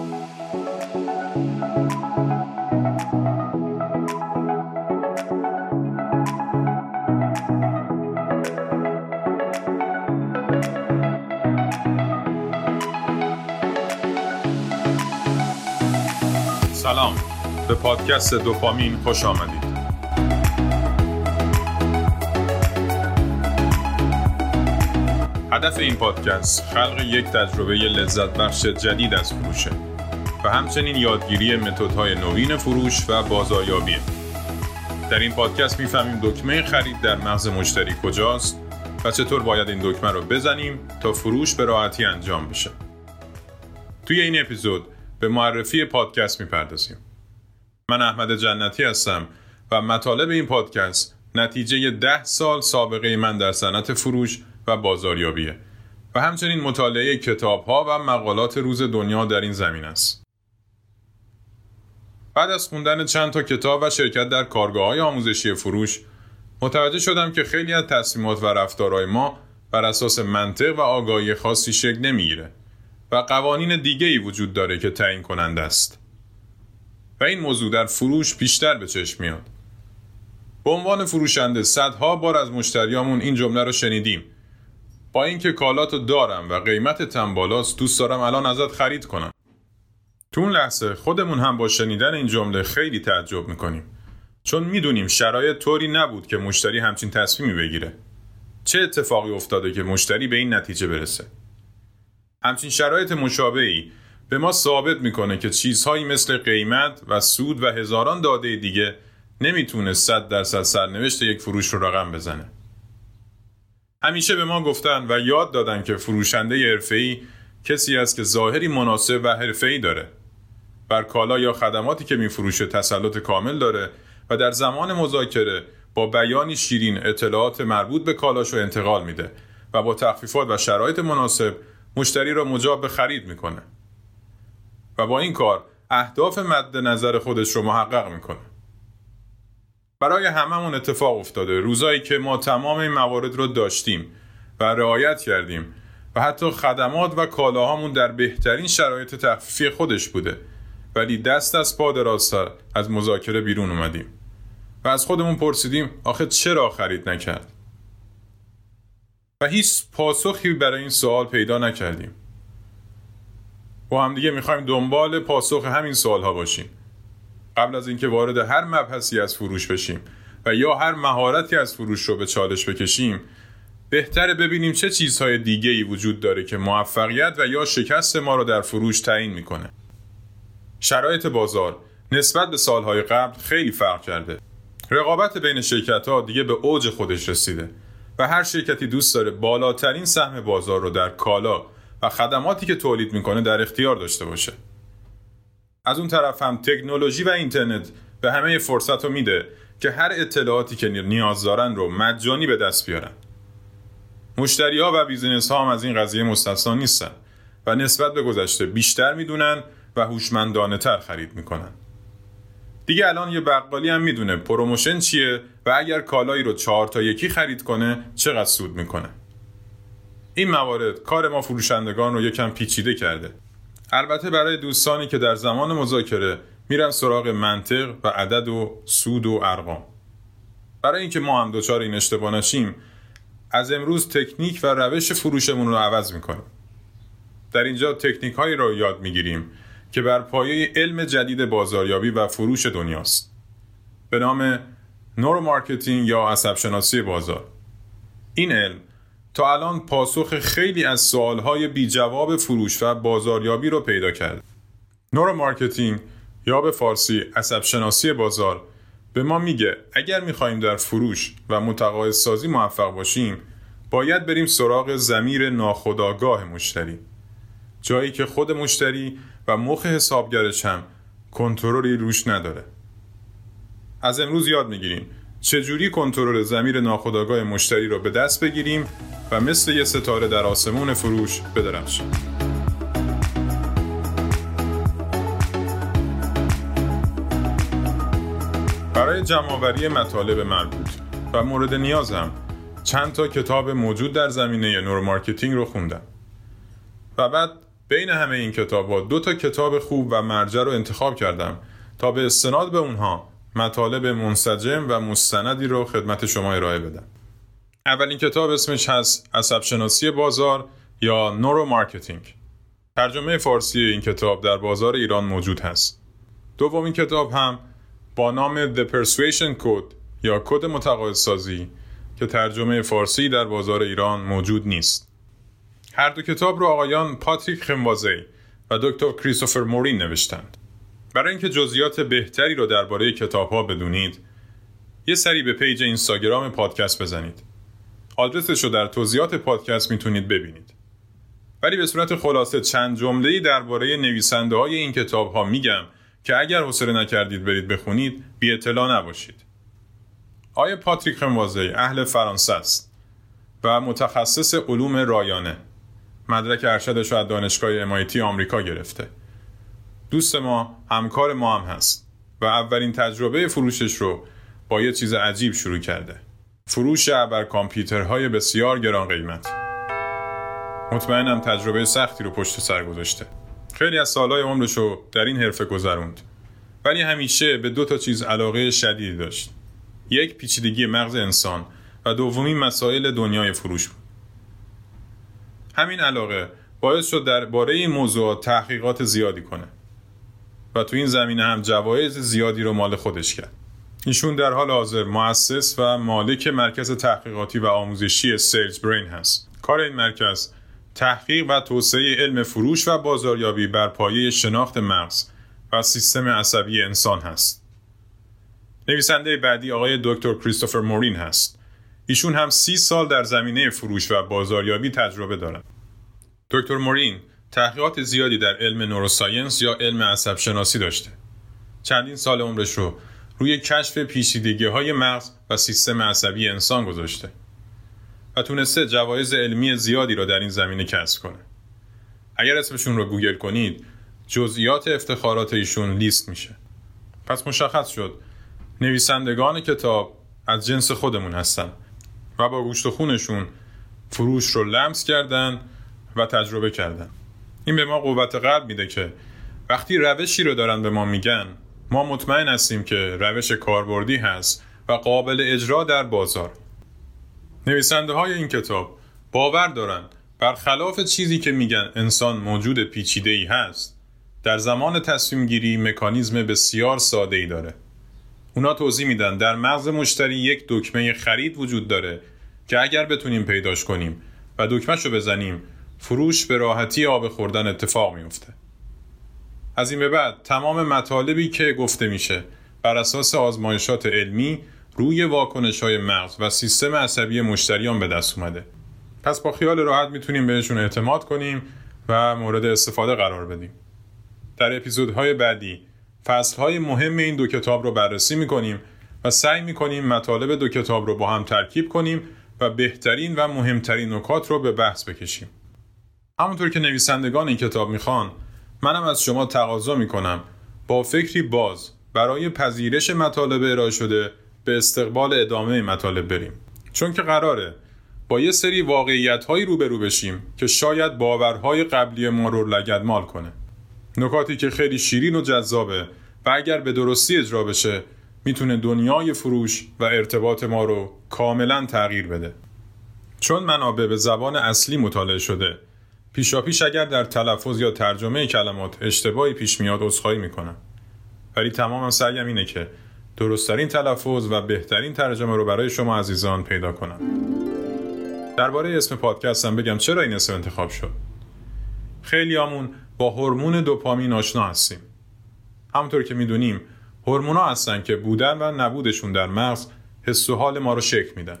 سلام، به پادکست دوپامین خوش آمدید. هدف این پادکست خلق یک تجربه لذت بخش جدید از فروشه و همچنین یادگیری متدهای نوین فروش و بازاریابی. در این پادکست می‌فهمیم دکمه خرید در مغز مشتری کجاست و چطور باید این دکمه رو بزنیم تا فروش به راحتی انجام بشه. توی این اپیزود به معرفی پادکست می‌پردازیم. من احمد جنتی هستم و مطالب این پادکست نتیجه 10 سال سابقه من در صنعت فروش و بازاریابیه و همچنین مطالعه کتاب‌ها و مقالات روز دنیا در این زمین است. بعد از خوندن چند تا کتاب و شرکت در کارگاه‌های آموزشی فروش، متوجه شدم که خیلی از تصمیمات و رفتارهای ما بر اساس منطق و آگاهی خاصی شکل نمی‌گیره و قوانین دیگه‌ای وجود داره که تعیین کننده است. و این موضوع در فروش بیشتر به چشم میاد. به عنوان فروشنده صدها بار از مشتریامون این جمله رو شنیدیم: با اینکه کالاتو دارم و قیمتت هم بالاست، دوست دارم الان ازت خرید کنم. تو اون لحظه خودمون هم با شنیدن این جمله خیلی تعجب میکنیم، چون میدونیم شرایط طوری نبود که مشتری همچین تصمیمی بگیره. چه اتفاقی افتاده که مشتری به این نتیجه برسه؟ همچین شرایط مشابهی به ما ثابت میکنه که چیزهایی مثل قیمت و سود و هزاران داده دیگه نمیتونه 100% سرنوشت یک فروش رو رقم بزنه. همیشه به ما گفتن و یاد دادن که فروشنده حرفه‌ای کسی است که ظاهری مناسب و حرفه‌ای داره، بر کالا یا خدماتی که میفروشه تسلط کامل داره و در زمان مذاکره با بیانی شیرین اطلاعات مربوط به کالاشو انتقال میده و با تخفیفات و شرایط مناسب مشتری را مجاب به خرید میکنه و با این کار اهداف مد نظر خودش رو محقق میکنه. برای هممون اتفاق افتاده روزایی که ما تمام این موارد رو داشتیم و رعایت کردیم و حتی خدمات و کالاهامون در بهترین شرایط تخفیفی خودش بوده، ولی دست از پا درازتر از مذاکره بیرون اومدیم و از خودمون پرسیدیم آخه چرا خرید نکرد؟ و هیچ پاسخی برای این سوال پیدا نکردیم. با هم دیگه میخوایم دنبال پاسخ همین سوالها باشیم قبل از اینکه وارد هر مبحثی از فروش بشیم و یا هر مهارتی از فروش رو به چالش بکشیم. بهتره ببینیم چه چیزهای دیگه‌ای وجود داره که موفقیت و یا شکست ما رو در فروش تعیین میکنه. شرایط بازار نسبت به سالهای قبل خیلی فرق کرده. رقابت بین شرکت‌ها دیگه به اوج خودش رسیده و هر شرکتی دوست داره بالاترین سهم بازار رو در کالا و خدماتی که تولید میکنه در اختیار داشته باشه. از اون طرف هم تکنولوژی و اینترنت به همه فرصت رو میده که هر اطلاعاتی که نیاز دارن رو مجانی به دست بیارن. مشتری ها و بیزینس ها هم از این قضیه مستثنا نیستن و نسبت به گذشته بیشتر میدونن و هوشمندانه تر خرید میکنن. دیگه الان یه بقالی هم میدونه پروموشن چیه و اگر کالایی رو 4-1 خرید کنه چقدر سود میکنه. این موارد کار ما فروشندگان رو یکم پیچیده کرده. البته برای دوستانی که در زمان مذاکره میرن سراغ منطق و عدد و سود و ارقام. برای اینکه ما هم دوچار این اشتباه نشیم، از امروز تکنیک و روش فروشمون رو عوض میکنیم. در اینجا تکنیک هایی رو یاد میگیریم که بر پایه علم جدید بازاریابی و فروش دنیاست به نام نورو مارکتینگ یا عصب شناسی بازار. این علم تا الان پاسخ خیلی از سوالهای بی جواب فروش و بازاریابی رو پیدا کرد. نورو مارکتینگ یا به فارسی عصب شناسی بازار به ما میگه اگر میخوایم در فروش و متقاعدسازی موفق باشیم، باید بریم سراغ ضمیر ناخودآگاه مشتری، جایی که خود مشتری و مخ حسابگرش هم کنترلی روش نداره. از امروز یاد میگیریم چجوری کنترل ضمیر ناخودآگاه مشتری رو به دست بگیریم و مثل یه ستاره در آسمون فروش بدرخشیم. برای جمع‌آوری مطالب مربوط و مورد نیازم چند تا کتاب موجود در زمینه نورو مارکتینگ رو خوندم و بعد بین همه این کتاب‌ها 2 تا کتاب خوب و مرجع رو انتخاب کردم تا به استناد به اونها مطالب منسجم و مستندی رو خدمت شما ارائه بدم. اولین کتاب اسمش هست عصب شناسی بازار یا نورو مارکتینگ. ترجمه فارسی این کتاب در بازار ایران موجود هست. دومین کتاب هم با نام The Persuasion Code یا کد متقاعدسازی که ترجمه فارسی در بازار ایران موجود نیست. هر 2 کتاب رو آقایان پاتریک خنوازی و دکتر کریستوفر مورین نوشتند. برای اینکه جزئیات بهتری رو درباره کتاب‌ها بدونید، یه سری به پیج اینستاگرام پادکست بزنید. آدرسش رو در توضیحات پادکست میتونید ببینید. ولی به صورت خلاصه چند جمله‌ای درباره نویسنده‌های این کتاب‌ها میگم که اگر حوصله نکردید برید بخونید، بی اطلاع نباشید. آقای پاتریک خنوازی اهل فرانسه است و متخصص علوم رایانه. مدرک ارشدش رو از دانشگاه MIT آمریکا گرفته. دوست ما، همکار ما هم هست و اولین تجربه فروشش رو با یه چیز عجیب شروع کرده. فروش ابر کامپیوترهای بسیار گران قیمت. مطمئنم تجربه سختی رو پشت سر گذاشته. خیلی از سالهای عمرش رو در این حرفه گذروند. ولی همیشه به 2 تا چیز علاقه شدیدی داشت. یک، پیچیدگی مغز انسان و دومی مسائل دنیای فروش بود. همین علاقه باعث شد درباره این موضوع تحقیقات زیادی کنه و تو این زمینه هم جوایز زیادی رو مال خودش کرد. ایشون در حال حاضر مؤسس و مالک مرکز تحقیقاتی و آموزشی سیلز برین هست. کار این مرکز تحقیق و توسعه علم فروش و بازاریابی بر پایه شناخت مغز و سیستم عصبی انسان هست. نویسنده بعدی آقای دکتر کریستوفر مورین هست. ایشون هم 30 سال در زمینه فروش و بازاریابی تجربه دارند. دکتر مورین تحقیقات زیادی در علم نوروساینس یا علم عصب شناسی داشته. چندین سال عمرش رو روی کشف پیچیدگی‌های مغز و سیستم عصبی انسان گذاشته و تونسته جوایز علمی زیادی را در این زمینه کسب کنه. اگر اسمشون رو گوگل کنید، جزئیات افتخارات ایشون لیست میشه. پس مشخص شد نویسندگان کتاب از جنس خودمون هستن و با گوشت و خونشون فروش رو لمس کردن و تجربه کردن. این به ما قوت قلب میده که وقتی روشی رو دارن به ما میگن، ما مطمئن هستیم که روش کاربردی هست و قابل اجرا در بازار. نویسنده های این کتاب باور دارن برخلاف چیزی که میگن انسان موجود پیچیده‌ای هست، در زمان تصمیم گیری مکانیزم بسیار ساده‌ای داره. اونا توضیح میدن در مغز مشتری یک دکمه خرید وجود داره که اگر بتونیم پیداش کنیم و دکمه‌شو بزنیم، فروش به راحتی آب خوردن اتفاق میفته. از این به بعد تمام مطالبی که گفته میشه بر اساس آزمایشات علمی روی واکنش‌های مغز و سیستم عصبی مشتریان به دست اومده. پس با خیال راحت میتونیم بهشون اعتماد کنیم و مورد استفاده قرار بدیم. در اپیزودهای بعدی فصل‌های مهم این 2 کتاب رو بررسی می‌کنیم و سعی می‌کنیم مطالب 2 کتاب رو با هم ترکیب کنیم و بهترین و مهمترین نکات رو به بحث بکشیم. همونطور که نویسندگان این کتاب میخوان، منم از شما تقاضا میکنم با فکری باز برای پذیرش مطالب ارائه شده به استقبال ادامه مطالب بریم، چون که قراره با یه سری واقعیت‌هایی روبرو بشیم که شاید باورهای قبلی ما رو لگدمال کنه. نکاتی که خیلی شیرین و جذابه و اگر به درستی اجرا بشه میتونه دنیای فروش و ارتباط ما رو کاملا تغییر بده. چون منابع به زبان اصلی مطالعه شده، پیشاپیش اگر در تلفظ یا ترجمه کلمات اشتباهی پیش میاد عذرخواهی میکنم، ولی تمام سعیم اینه که درست‌ترین تلفظ و بهترین ترجمه رو برای شما عزیزان پیدا کنم. درباره اسم پادکستم بگم چرا این اسم انتخاب شد. خیلیامون با هورمون دوپامین آشنا هستیم. همونطور که میدونیم هورمون‌ها هستن که بودن و نبودشون در مغز حس و حال ما رو شکل میدن.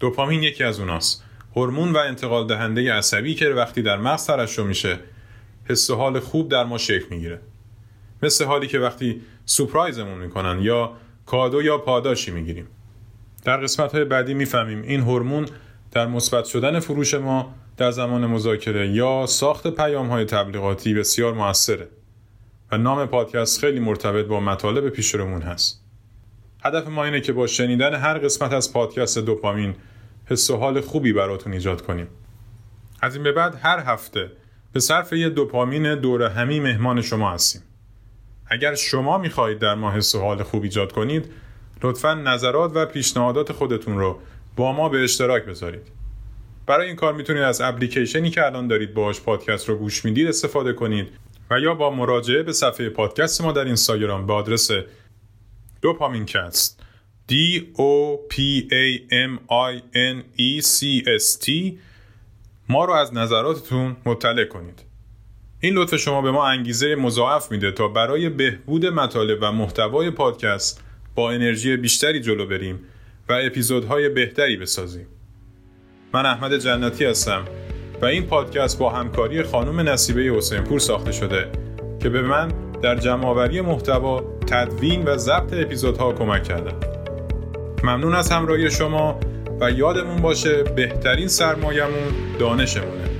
دوپامین یکی از اوناست. هورمون و انتقال دهنده عصبی که وقتی در مغز ترشح میشه، حس و حال خوب در ما شکل میگیره. مثل حالی که وقتی سورپرایزمون میکنن یا کادو یا پاداشی میگیریم. در قسمت‌های بعدی میفهمیم این هورمون در مثبت شدن فروش ما در زمان مذاکره یا ساخت پیام‌های تبلیغاتی بسیار موثره. و نام پادکست خیلی مرتبط با مطالب پیش رومون هست. هدف ما اینه که با شنیدن هر قسمت از پادکست دوپامین حس و حال خوبی براتون ایجاد کنیم. از این به بعد هر هفته به صرف یه دوپامین دور همی مهمان شما هستیم. اگر شما میخواهید در ما حس و حال خوب ایجاد کنید، لطفاً نظرات و پیشنهادات خودتون رو با ما به اشتراک بذارید. برای این کار میتونید از اپلیکیشنی که الان دارید باهاش پادکست رو گوش میدید استفاده کنید و یا با مراجعه به صفحه پادکست ما در اینستاگرام به آدرس دوپامینکست DOPAMINECST ما رو از نظراتتون مطلع کنید. این لطف شما به ما انگیزه مضاعف میده تا برای بهبود مطالب و محتوای پادکست با انرژی بیشتری جلو بریم و اپیزودهای بهتری بسازیم. من احمد جنتی هستم و این پادکست با همکاری خانم نصیبه حسین‌پور ساخته شده که به من در جمع‌آوری محتوا، تدوین و ضبط اپیزودها کمک کرده. ممنون از همراهی شما و یادمون باشه بهترین سرمایه‌مون دانشمونه.